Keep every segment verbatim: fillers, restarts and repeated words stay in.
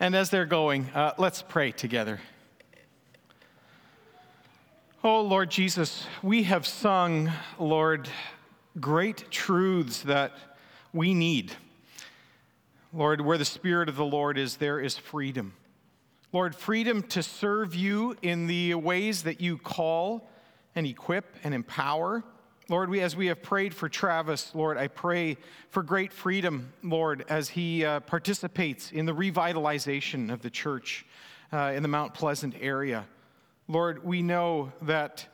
And as they're going, uh, let's pray together. Oh, Lord Jesus, we have sung, Lord, great truths that we need. Lord, where the Spirit of the Lord is, there is freedom. Lord, freedom to serve you in the ways that you call and equip and empower. Lord, we, as we have prayed for Travis, Lord, I pray for great freedom, Lord, as he uh, participates in the revitalization of the church uh, in the Mount Pleasant area. Lord, we know that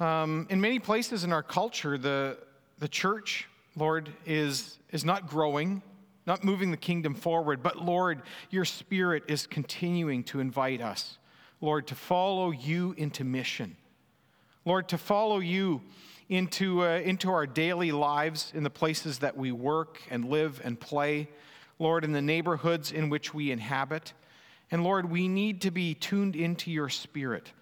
um, in many places in our culture, the the church, Lord, is is not growing, not moving the kingdom forward, but Lord, your Spirit is continuing to invite us, Lord, to follow you into mission. Lord, to follow you into uh, into our daily lives, in the places that we work and live and play, Lord, in the neighborhoods in which we inhabit. And Lord, we need to be tuned into your Spirit.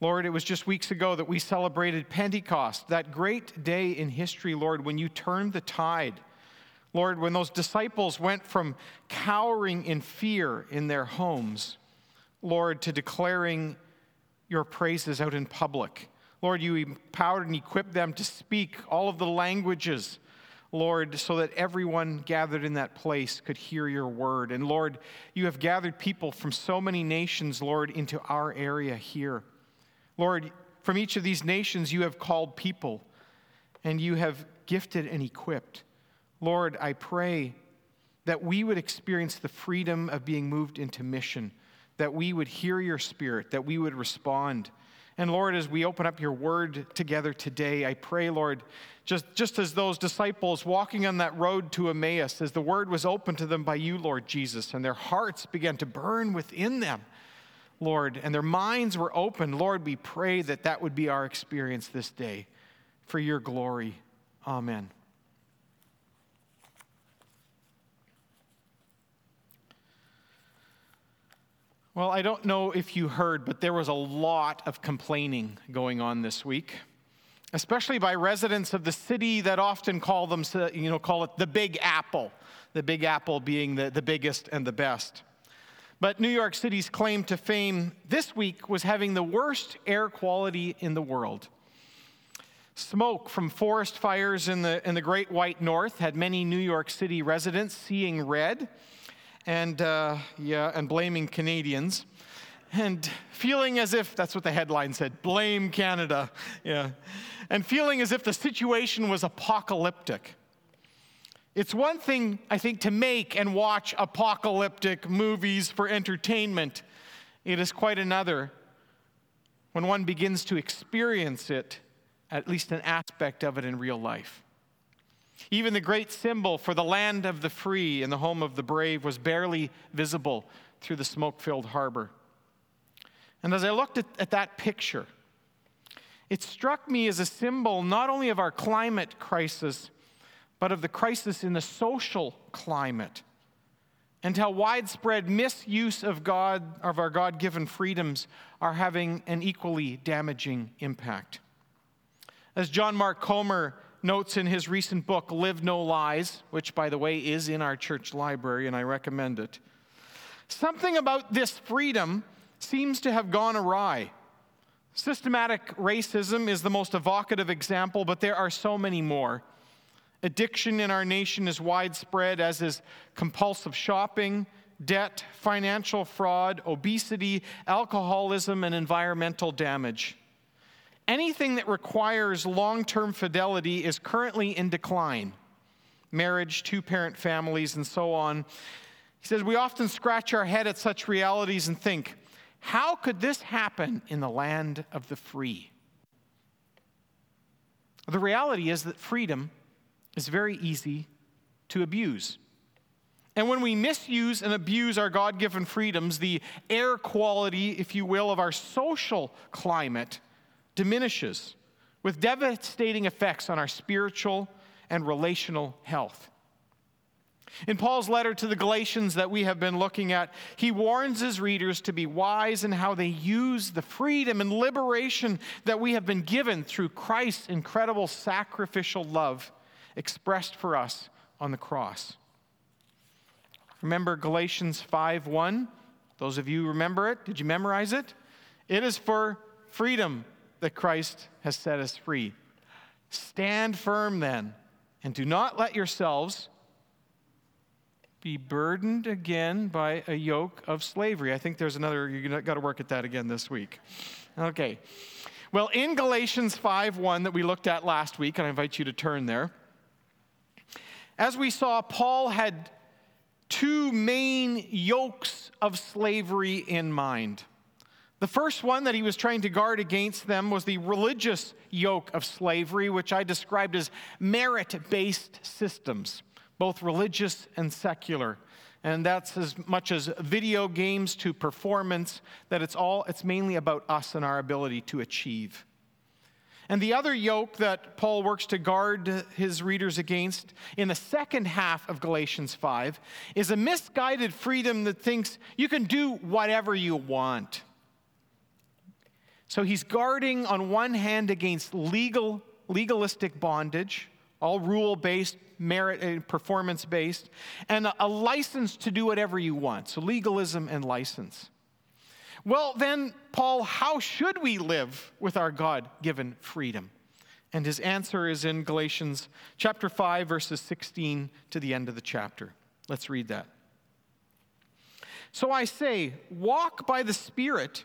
Lord, it was just weeks ago that we celebrated Pentecost, that great day in history, Lord, when you turned the tide. Lord, when those disciples went from cowering in fear in their homes, Lord, to declaring your praises out in public. Lord, you empowered and equipped them to speak all of the languages, Lord, so that everyone gathered in that place could hear your word. And Lord, you have gathered people from so many nations, Lord, into our area here. Lord, from each of these nations you have called people, and you have gifted and equipped. Lord, I pray that we would experience the freedom of being moved into mission, that we would hear your Spirit, that we would respond. And Lord, as we open up your word together today, I pray, Lord, just, just as those disciples walking on that road to Emmaus, as the word was opened to them by you, Lord Jesus, and their hearts began to burn within them, Lord, and their minds were open, Lord, we pray that that would be our experience this day for your glory. Amen. Well, I don't know if you heard, but there was a lot of complaining going on this week, especially by residents of the city that often call them, you know, call it the Big Apple, the Big Apple being the, the biggest and the best. But New York City's claim to fame this week was having the worst air quality in the world. Smoke from forest fires in the in the Great White North had many New York City residents seeing red, and uh, yeah, and blaming Canadians, and feeling as if, that's what the headline said, blame Canada, yeah, and feeling as if the situation was apocalyptic. It's one thing, I think, to make and watch apocalyptic movies for entertainment. It is quite another when one begins to experience it, at least an aspect of it in real life. Even the great symbol for the land of the free and the home of the brave was barely visible through the smoke-filled harbor. And as I looked at, at that picture, it struck me as a symbol not only of our climate crisis, but of the crisis in the social climate, and how widespread misuse of God, of our God-given freedoms, are having an equally damaging impact. As John Mark Comer notes in his recent book, Live No Lies, which, by the way, is in our church library, and I recommend it. Something about this freedom seems to have gone awry. Systematic racism is the most evocative example, but there are so many more. Addiction in our nation is widespread, as is compulsive shopping, debt, financial fraud, obesity, alcoholism, and environmental damage. Anything that requires long-term fidelity is currently in decline. Marriage, two-parent families, and so on. He says, we often scratch our head at such realities and think, how could this happen in the land of the free? The reality is that freedom is very easy to abuse. And when we misuse and abuse our God-given freedoms, the air quality, if you will, of our social climate diminishes, with devastating effects on our spiritual and relational health. In Paul's letter to the Galatians that we have been looking at, he warns his readers to be wise in how they use the freedom and liberation that we have been given through Christ's incredible sacrificial love expressed for us on the cross. Remember Galatians five one? Those of you remember it? Did you memorize it? It is for freedom that Christ has set us free. Stand firm then, and do not let yourselves be burdened again by a yoke of slavery. I think there's another, you got to work at that again this week. Okay. Well, in Galatians five one that we looked at last week, and I invite you to turn there, as we saw, Paul had two main yokes of slavery in mind. The first one that he was trying to guard against them was the religious yoke of slavery, which I described as merit-based systems, both religious and secular. And that's as much as video games to performance, that it's all, it's mainly about us and our ability to achieve. And the other yoke that Paul works to guard his readers against in the second half of Galatians five is a misguided freedom that thinks you can do whatever you want. So he's guarding on one hand against legal, legalistic bondage, all rule-based, merit and performance-based, and a license to do whatever you want. So legalism and license. Well, then, Paul, how should we live with our God-given freedom? And his answer is in Galatians chapter five, verses sixteen to the end of the chapter. Let's read that. So I say, walk by the Spirit,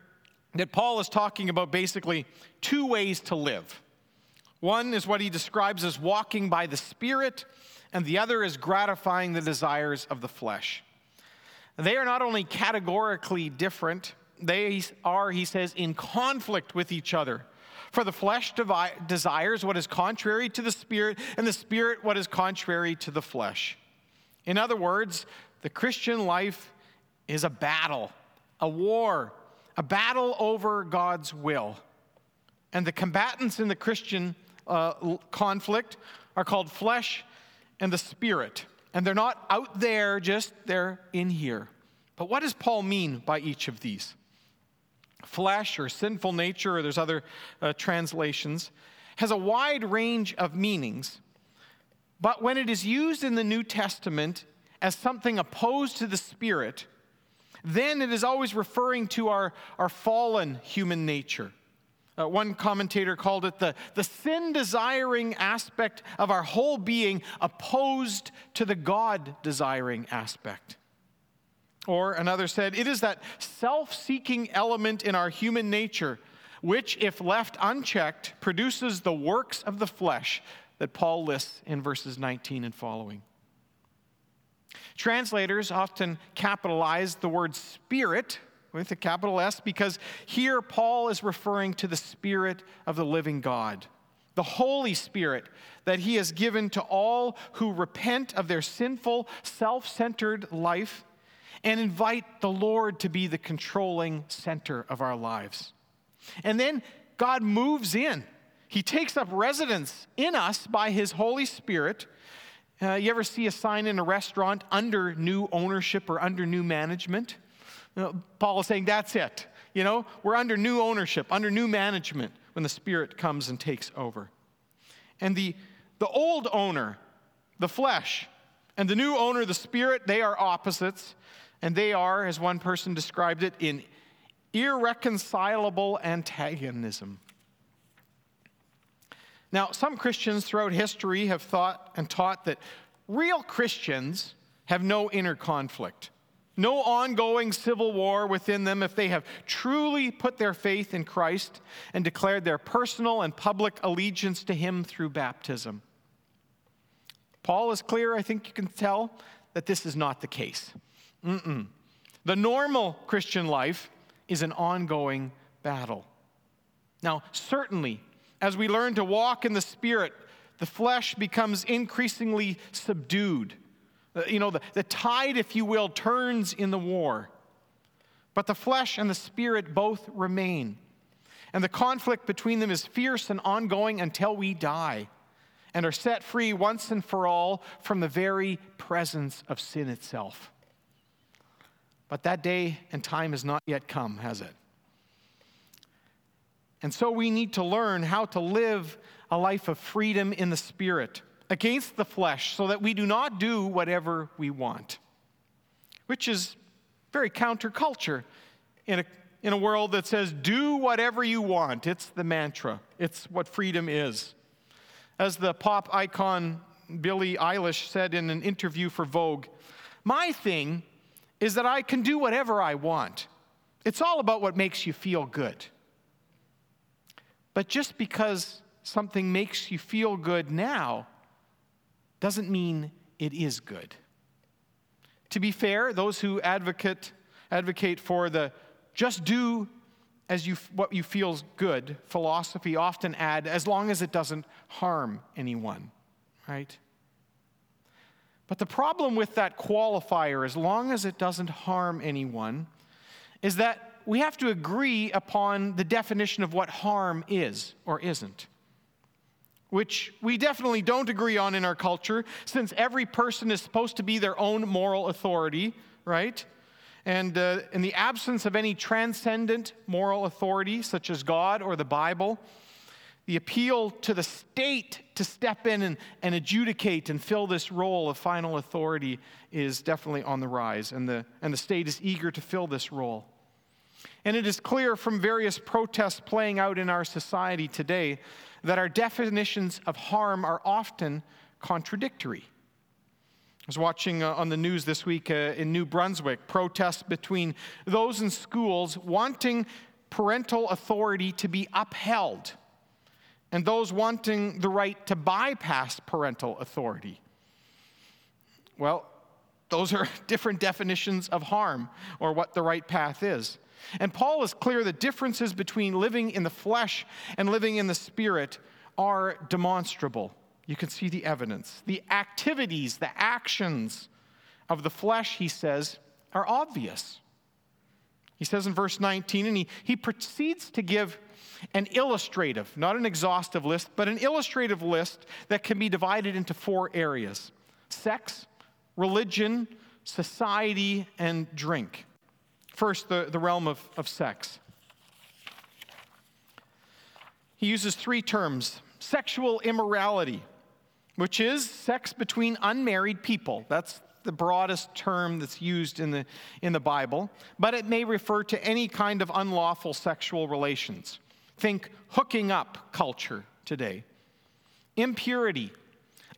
that Paul is talking about basically two ways to live. One is what he describes as walking by the Spirit, and the other is gratifying the desires of the flesh. They are not only categorically different, they are, he says, in conflict with each other. For the flesh devi- desires what is contrary to the Spirit, and the Spirit what is contrary to the flesh. In other words, the Christian life is a battle, a war, a battle over God's will. And the combatants in the Christian uh, conflict are called flesh and the Spirit. And they're not out there, just they're in here. But what does Paul mean by each of these? Flesh or sinful nature, or there's other uh, translations, has a wide range of meanings. But when it is used in the New Testament as something opposed to the Spirit, then it is always referring to our, our fallen human nature. Uh, one commentator called it the, the sin-desiring aspect of our whole being opposed to the God-desiring aspect. Or another said, it is that self-seeking element in our human nature, which, if left unchecked, produces the works of the flesh that Paul lists in verses nineteen and following. Translators often capitalize the word Spirit with a capital S because here Paul is referring to the Spirit of the living God, the Holy Spirit that he has given to all who repent of their sinful, self-centered life and invite the Lord to be the controlling center of our lives. And then God moves in. He takes up residence in us by his Holy Spirit. Uh, you ever see a sign in a restaurant under new ownership or under new management? You know, Paul is saying, that's it. You know, we're under new ownership, under new management. when the Spirit comes and takes over. And the, the old owner, the flesh, and the new owner, the Spirit, they are opposites. And they are, as one person described it, in irreconcilable antagonism. Now, some Christians throughout history have thought and taught that real Christians have no inner conflict, no ongoing civil war within them if they have truly put their faith in Christ and declared their personal and public allegiance to him through baptism. Paul is clear, I think you can tell, that this is not the case. Mm-mm. The normal Christian life is an ongoing battle. Now, certainly, as we learn to walk in the Spirit, the flesh becomes increasingly subdued. You know, the, the tide, if you will, turns in the war. But the flesh and the Spirit both remain. And the conflict between them is fierce and ongoing until we die and are set free once and for all from the very presence of sin itself. But that day and time has not yet come, has it? And so we need to learn how to live a life of freedom in the Spirit against the flesh so that we do not do whatever we want, which is very counterculture in a, in a world that says, do whatever you want. It's the mantra. It's what freedom is. As the pop icon Billie Eilish said in an interview for Vogue, my thing is that I can do whatever I want. It's all about what makes you feel good. But just because something makes you feel good now doesn't mean it is good. To be fair, those who advocate advocate for the just do as you what you feel's good philosophy often add, as long as it doesn't harm anyone, right? But the problem with that qualifier, as long as it doesn't harm anyone, is that we have to agree upon the definition of what harm is or isn't, which we definitely don't agree on in our culture, since every person is supposed to be their own moral authority, right? And uh, in the absence of any transcendent moral authority, such as God or the Bible, the appeal to the state to step in and, and adjudicate and fill this role of final authority is definitely on the rise, and the, and the state is eager to fill this role. And it is clear from various protests playing out in our society today that our definitions of harm are often contradictory. I was watching uh, on the news this week uh, in New Brunswick, protests between those in schools wanting parental authority to be upheld and those wanting the right to bypass parental authority. Well, those are different definitions of harm or what the right path is. And Paul is clear that differences between living in the flesh and living in the Spirit are demonstrable. You can see the evidence. The activities, the actions of the flesh, he says, are obvious. He says in verse nineteen, and he, he proceeds to give an illustrative, not an exhaustive list, but an illustrative list that can be divided into four areas: sex, religion, society, and drink. First, the, the realm of, of sex. He uses three terms. Sexual immorality, which is sex between unmarried people. That's the broadest term that's used in the, in the Bible. But it may refer to any kind of unlawful sexual relations. Think hooking up culture today. Impurity,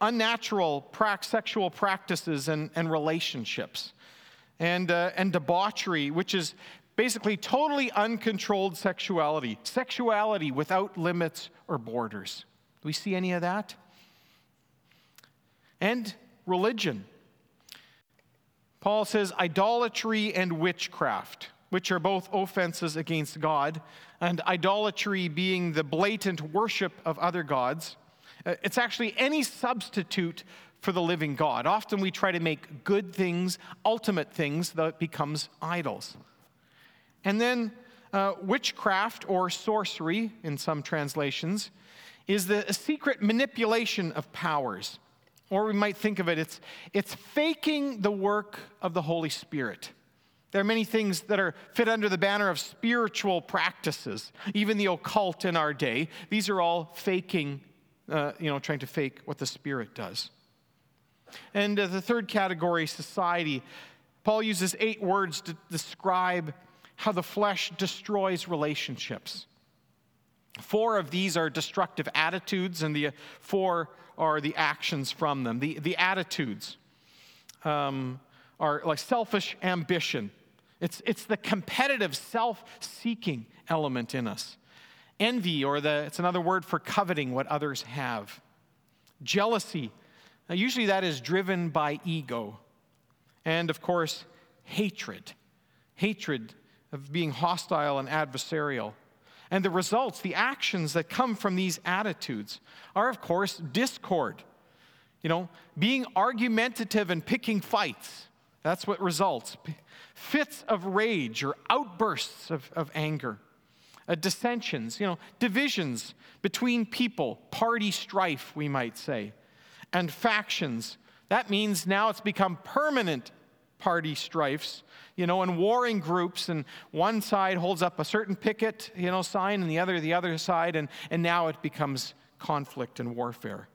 unnatural pra- sexual practices and, and relationships. And, uh, and debauchery, which is basically totally uncontrolled sexuality. Sexuality without limits or borders. Do we see any of that? And religion. Paul says idolatry and witchcraft, which are both offenses against God, and idolatry being the blatant worship of other gods. It's actually any substitute for the living God. Often we try to make good things ultimate things that becomes idols. And then uh, witchcraft or sorcery, in some translations, is the secret manipulation of powers. Or we might think of it, it's, it's faking the work of the Holy Spirit. There are many things that are fit under the banner of spiritual practices, even the occult in our day. These are all faking, uh, you know, trying to fake what the Spirit does. And uh, the third category, society. Paul uses eight words to describe how the flesh destroys relationships. Four of these are destructive attitudes, and the four are the actions from them. The, the attitudes um, are like selfish ambition. It's, it's the competitive self-seeking element in us. Envy, or the it's another word for coveting what others have. Jealousy. Now, usually that is driven by ego. And, of course, hatred. Hatred of being hostile and adversarial. And the results, the actions that come from these attitudes are, of course, discord. You know, being argumentative and picking fights. That's what results. Fits of rage or outbursts of, of anger. Uh, dissensions, you know, divisions between people. Party strife, we might say. And factions. That means now it's become permanent party strifes, you know, and warring groups, and one side holds up a certain picket, you know, sign, and the other the other side, and, and now it becomes conflict and warfare.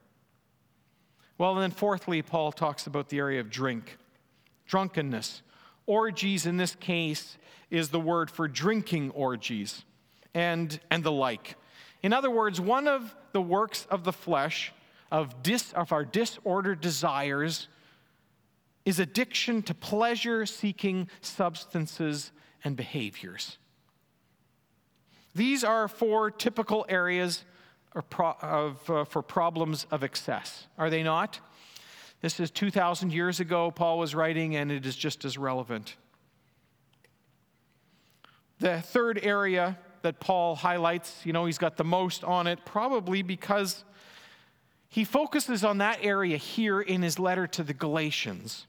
Well, and then fourthly, Paul talks about the area of drink, drunkenness. Orgies in this case is the word for drinking orgies and, and the like. In other words, one of the works of the flesh Of, dis, of our disordered desires is addiction to pleasure-seeking substances and behaviors. These are four typical areas or pro, of, uh, for problems of excess, are they not? This is two thousand years ago Paul was writing, and it is just as relevant. The third area that Paul highlights, you know, he's got the most on it, probably because he focuses on that area here in his letter to the Galatians,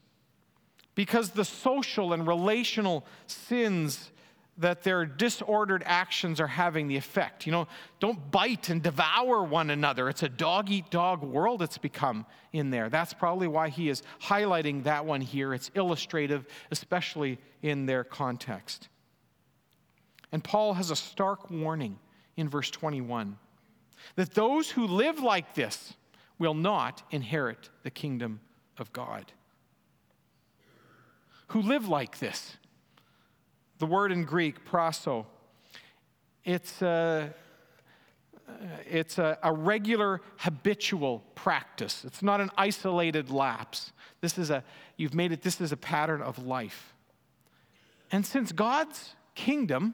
because the social and relational sins that their disordered actions are having the effect. You know, don't bite and devour one another. It's a dog-eat-dog world it's become in there. That's probably why he is highlighting that one here. It's illustrative, especially in their context. And Paul has a stark warning in verse twenty-one that those who live like this will not inherit the kingdom of God. Who live like this? The word in Greek, prasso, it's a, it's a, a regular, habitual practice. It's not an isolated lapse. This is a, you've made it, this is a pattern of life. And since God's kingdom,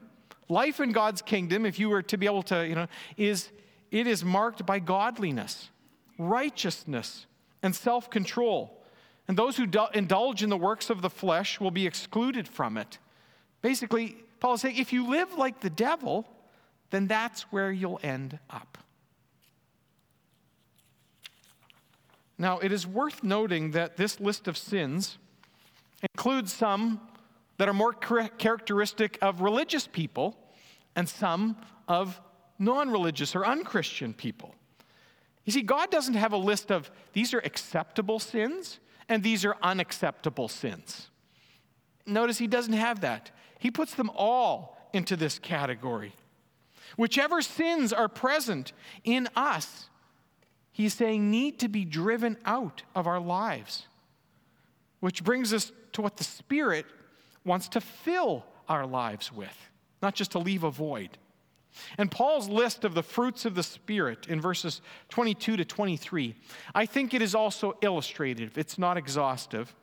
life in God's kingdom, if you were to be able to, you know, is, it is marked by godliness, righteousness, and self-control. And those who do- indulge in the works of the flesh will be excluded from it. Basically, Paul is saying, if you live like the devil, then that's where you'll end up. Now, it is worth noting that this list of sins includes some that are more characteristic of religious people and some of non-religious or unchristian people. You see, God doesn't have a list of these are acceptable sins and these are unacceptable sins. Notice he doesn't have that. He puts them all into this category. Whichever sins are present in us, he's saying need to be driven out of our lives. Which brings us to what the Spirit wants to fill our lives with, not just to leave a void. And Paul's list of the fruits of the Spirit in verses twenty-two to twenty-three, I think it is also illustrative. It's not exhaustive.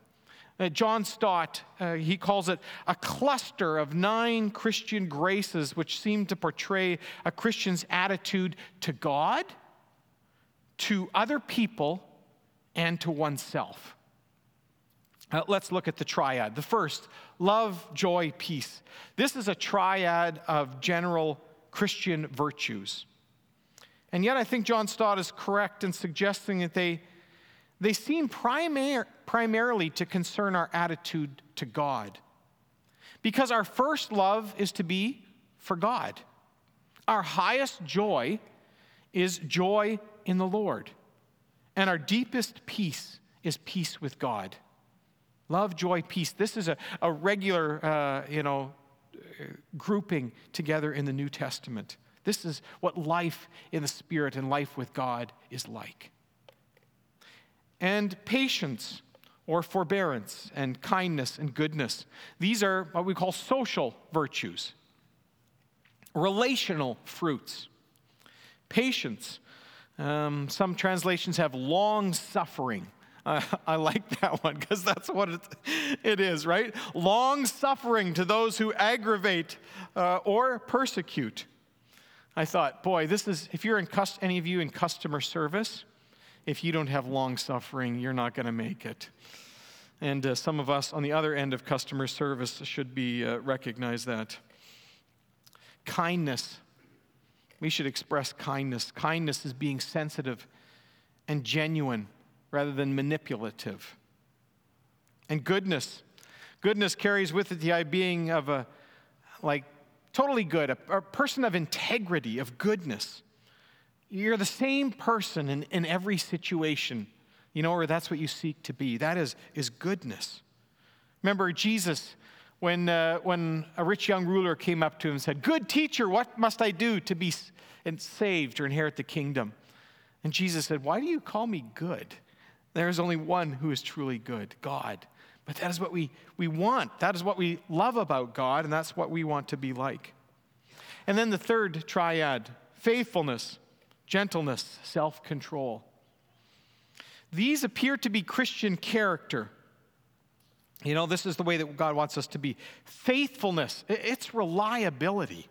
Uh, John Stott, uh, he calls it a cluster of nine Christian graces which seem to portray a Christian's attitude to God, to other people, and to oneself. Uh, let's look at the triad. The first, love, joy, peace. This is a triad of general Christian virtues. And yet I think John Stott is correct in suggesting that they, they seem primar- primarily to concern our attitude to God. Because our first love is to be for God. Our highest joy is joy in the Lord. And our deepest peace is peace with God. Love, joy, peace. This is a, a regular, uh, you know, grouping together in the New Testament. This is what life in the Spirit and life with God is like. And patience, or forbearance, and kindness and goodness. These are what we call social virtues, relational fruits. Patience. Um, some translations have long suffering. Uh, I like that one because that's what it, it is, right? Long suffering to those who aggravate uh, or persecute. I thought, boy, this is, if you're in cust- any of you in customer service, if you don't have long suffering, you're not going to make it. And uh, some of us on the other end of customer service should be uh, recognize that. Kindness. We should express kindness. Kindness is being sensitive and genuine rather than manipulative. And goodness. Goodness carries with it the idea of a, like, totally good, a, a person of integrity, of goodness. You're the same person in, in every situation, you know, or that's what you seek to be. That is, is goodness. Remember Jesus, When uh, when a rich young ruler came up to him and said, "Good teacher, what must I do to be saved or inherit the kingdom?" And Jesus said, "Why do you call me good? There is only one who is truly good, God." But that is what we, we want. That is what we love about God, and that's what we want to be like. And then the third triad, faithfulness, gentleness, self-control. These appear to be Christian character. You know, this is the way that God wants us to be. Faithfulness, it's reliability.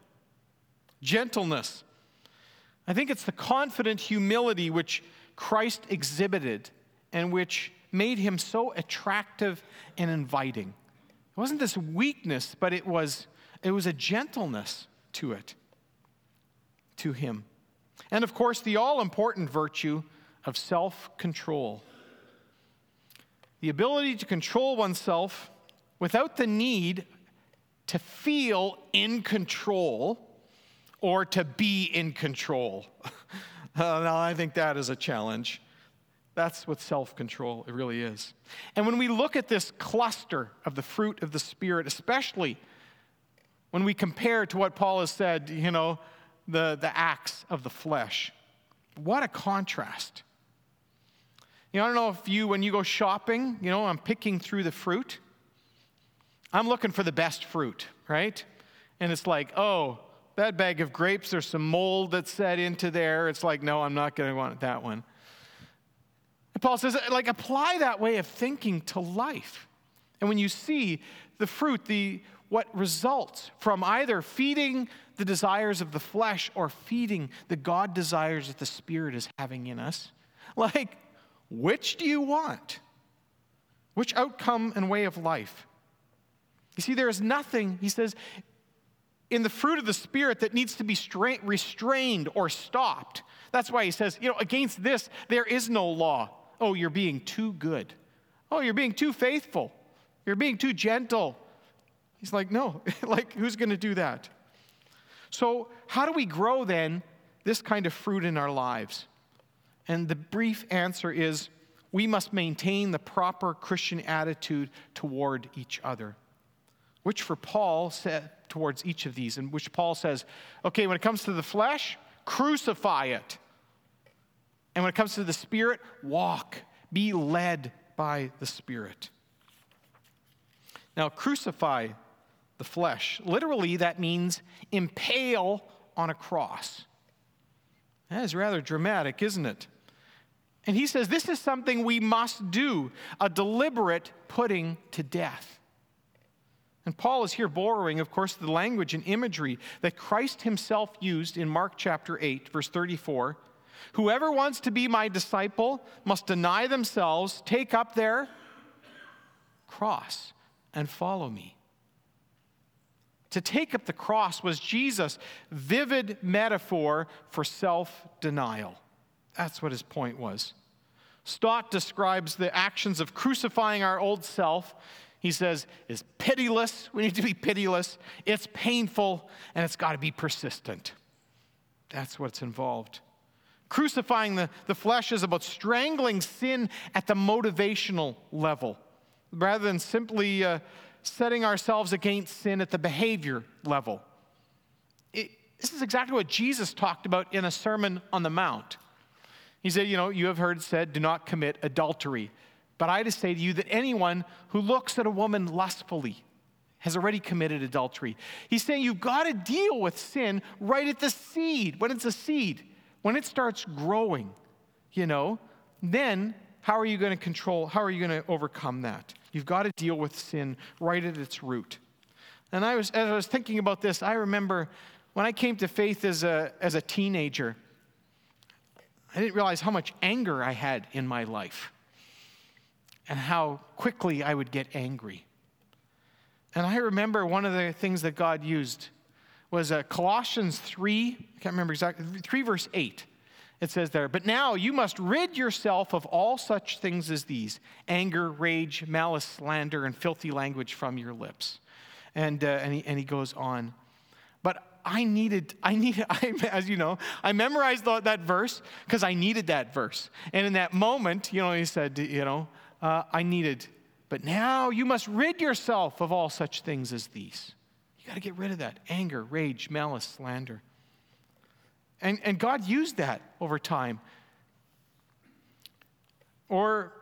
Gentleness. I think it's the confident humility which Christ exhibited and which made him so attractive and inviting. It wasn't this weakness, but it was it was a gentleness to it, to him. And of course, the all-important virtue of self-control. The ability to control oneself without the need to feel in control or to be in control. uh, now, I think that is a challenge. That's what self-control it really is. And when we look at this cluster of the fruit of the Spirit, especially when we compare to what Paul has said, you know, the, the acts of the flesh, what a contrast. You know, I don't know if you, when you go shopping, you know, I'm picking through the fruit. I'm looking for the best fruit, right? And it's like, oh, that bag of grapes, there's some mold that's set into there. It's like, no, I'm not going to want that one. And Paul says, like, apply that way of thinking to life. And when you see the fruit, the what results from either feeding the desires of the flesh or feeding the God desires that the Spirit is having in us, like, which do you want? Which outcome and way of life? You see, there is nothing, he says, in the fruit of the Spirit that needs to be stra- restrained or stopped. That's why he says, you know, against this, there is no law. Oh, you're being too good. Oh, you're being too faithful. You're being too gentle. He's like, no, like, who's going to do that? So how do we grow, then, this kind of fruit in our lives? And the brief answer is, we must maintain the proper Christian attitude toward each other, which for Paul said towards each of these, and which Paul says, okay, when it comes to the flesh, crucify it. And when it comes to the Spirit, walk, be led by the Spirit. Now, crucify the flesh. Literally, that means impale on a cross. That is rather dramatic, isn't it? And he says, this is something we must do, a deliberate putting to death. And Paul is here borrowing, of course, the language and imagery that Christ himself used in Mark chapter eight, verse thirty-four. Whoever wants to be my disciple must deny themselves, take up their cross, and follow me. To take up the cross was Jesus' vivid metaphor for self-denial. That's what his point was. Stott describes the actions of crucifying our old self. He says, it's pitiless. We need to be pitiless. It's painful, and it's got to be persistent. That's what's involved. Crucifying the, the flesh is about strangling sin at the motivational level. rather than simply uh, setting ourselves against sin at the behavior level. It, this is exactly what Jesus talked about in a Sermon on the Mount. He said, you know, you have heard said, do not commit adultery. But I just say to you that anyone who looks at a woman lustfully has already committed adultery. He's saying you've got to deal with sin right at the seed, when it's a seed. When it starts growing, you know, then how are you going to control, how are you going to overcome that? You've got to deal with sin right at its root. And I was, as I was thinking about this, I remember when I came to faith as a, as a teenager, I didn't realize how much anger I had in my life and how quickly I would get angry. And I remember one of the things that God used was uh, Colossians three, I can't remember exactly, three verse eight. It says there, but now you must rid yourself of all such things as these, anger, rage, malice, slander, and filthy language from your lips. And uh, and, he, and he goes on. But I needed, I needed, I, as you know, I memorized that verse because I needed that verse. And in that moment, you know, he said, you know, uh, I needed, but now you must rid yourself of all such things as these. You got to get rid of that. Anger, rage, malice, slander. And, and God used that over time. Or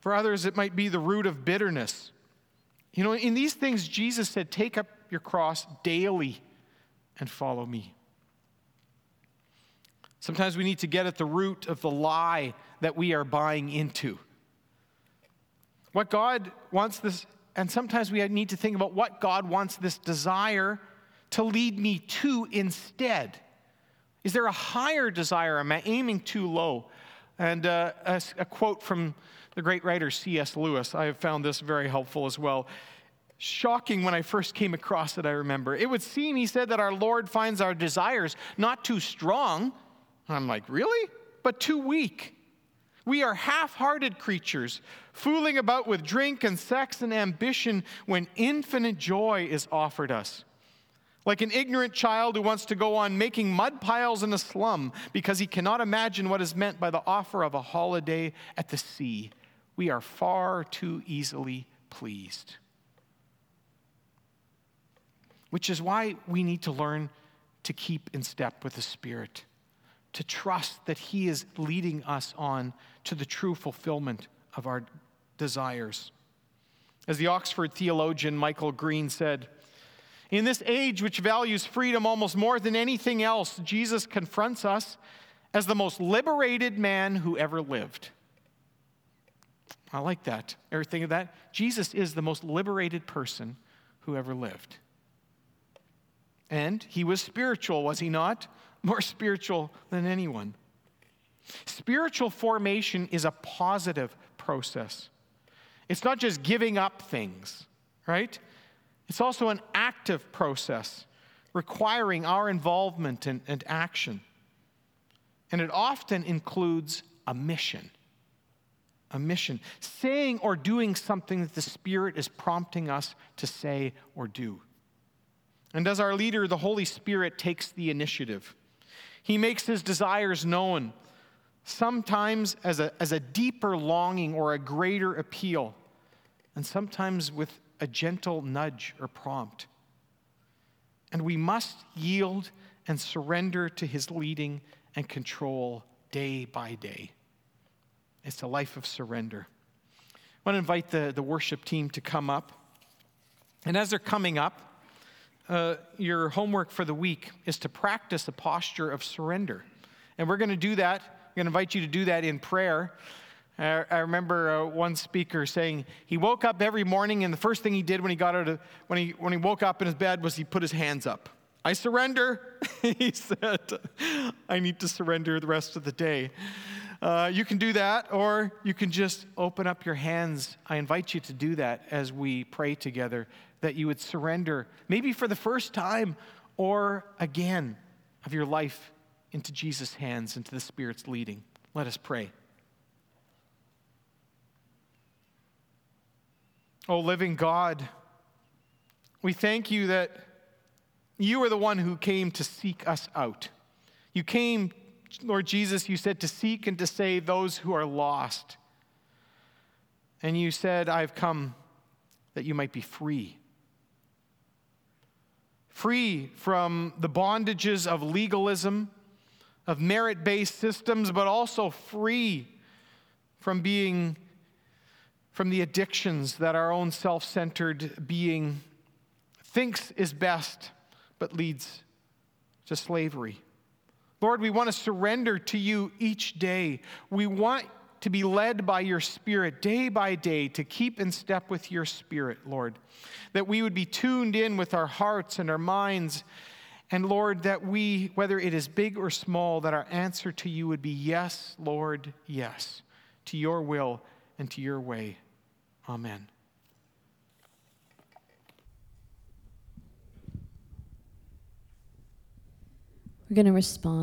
for others, it might be the root of bitterness. You know, in these things, Jesus said, take up your cross daily and follow me. Sometimes we need to get at the root of the lie that we are buying into. What God wants this, and sometimes we need to think about what God wants this desire to lead me to instead. Is there a higher desire? Am I aiming too low? And uh, a, a quote from the great writer C S Lewis, I have found this very helpful as well. Shocking when I first came across it, I remember. It would seem, he said, that our Lord finds our desires not too strong. I'm like, really? But too weak. We are half-hearted creatures, fooling about with drink and sex and ambition when infinite joy is offered us. Like an ignorant child who wants to go on making mud piles in a slum because he cannot imagine what is meant by the offer of a holiday at the sea. We are far too easily pleased. Which is why we need to learn to keep in step with the Spirit, to trust that He is leading us on to the true fulfillment of our desires. As the Oxford theologian Michael Green said, in this age which values freedom almost more than anything else, Jesus confronts us as the most liberated man who ever lived. I like that. Ever think of that? Jesus is the most liberated person who ever lived. And he was spiritual, was he not? More spiritual than anyone. Spiritual formation is a positive process. It's not just giving up things, right? It's also an active process requiring our involvement and, and action. And it often includes a mission. A mission. Saying or doing something that the Spirit is prompting us to say or do. And as our leader, the Holy Spirit takes the initiative. He makes his desires known, sometimes as a, as a deeper longing or a greater appeal, and sometimes with a gentle nudge or prompt. And we must yield and surrender to his leading and control day by day. It's a life of surrender. I want to invite the, the worship team to come up. And as they're coming up, uh, your homework for the week is to practice a posture of surrender. And we're going to do that. I'm going to invite you to do that in prayer. I remember uh, one speaker saying he woke up every morning and the first thing he did when he got out of when he when he woke up in his bed was he put his hands up. I surrender, he said. I need to surrender the rest of the day. Uh, you can do that, or you can just open up your hands. I invite you to do that as we pray together, that you would surrender, maybe for the first time or again, of your life into Jesus' hands, into the Spirit's leading. Let us pray. Oh, living God, we thank you that you are the one who came to seek us out. You came, Lord Jesus, you said to seek and to save those who are lost. and you said, I've come that you might be free. Free from the bondages of legalism, of merit-based systems, but also free from being, from the addictions that our own self-centered being thinks is best, but leads to slavery. Lord, we want to surrender to you each day. We want to be led by your Spirit day by day to keep in step with your Spirit, Lord, that we would be tuned in with our hearts and our minds, and Lord, that we, whether it is big or small, that our answer to you would be yes, Lord, yes, to your will and to your way. Amen. We're going to respond.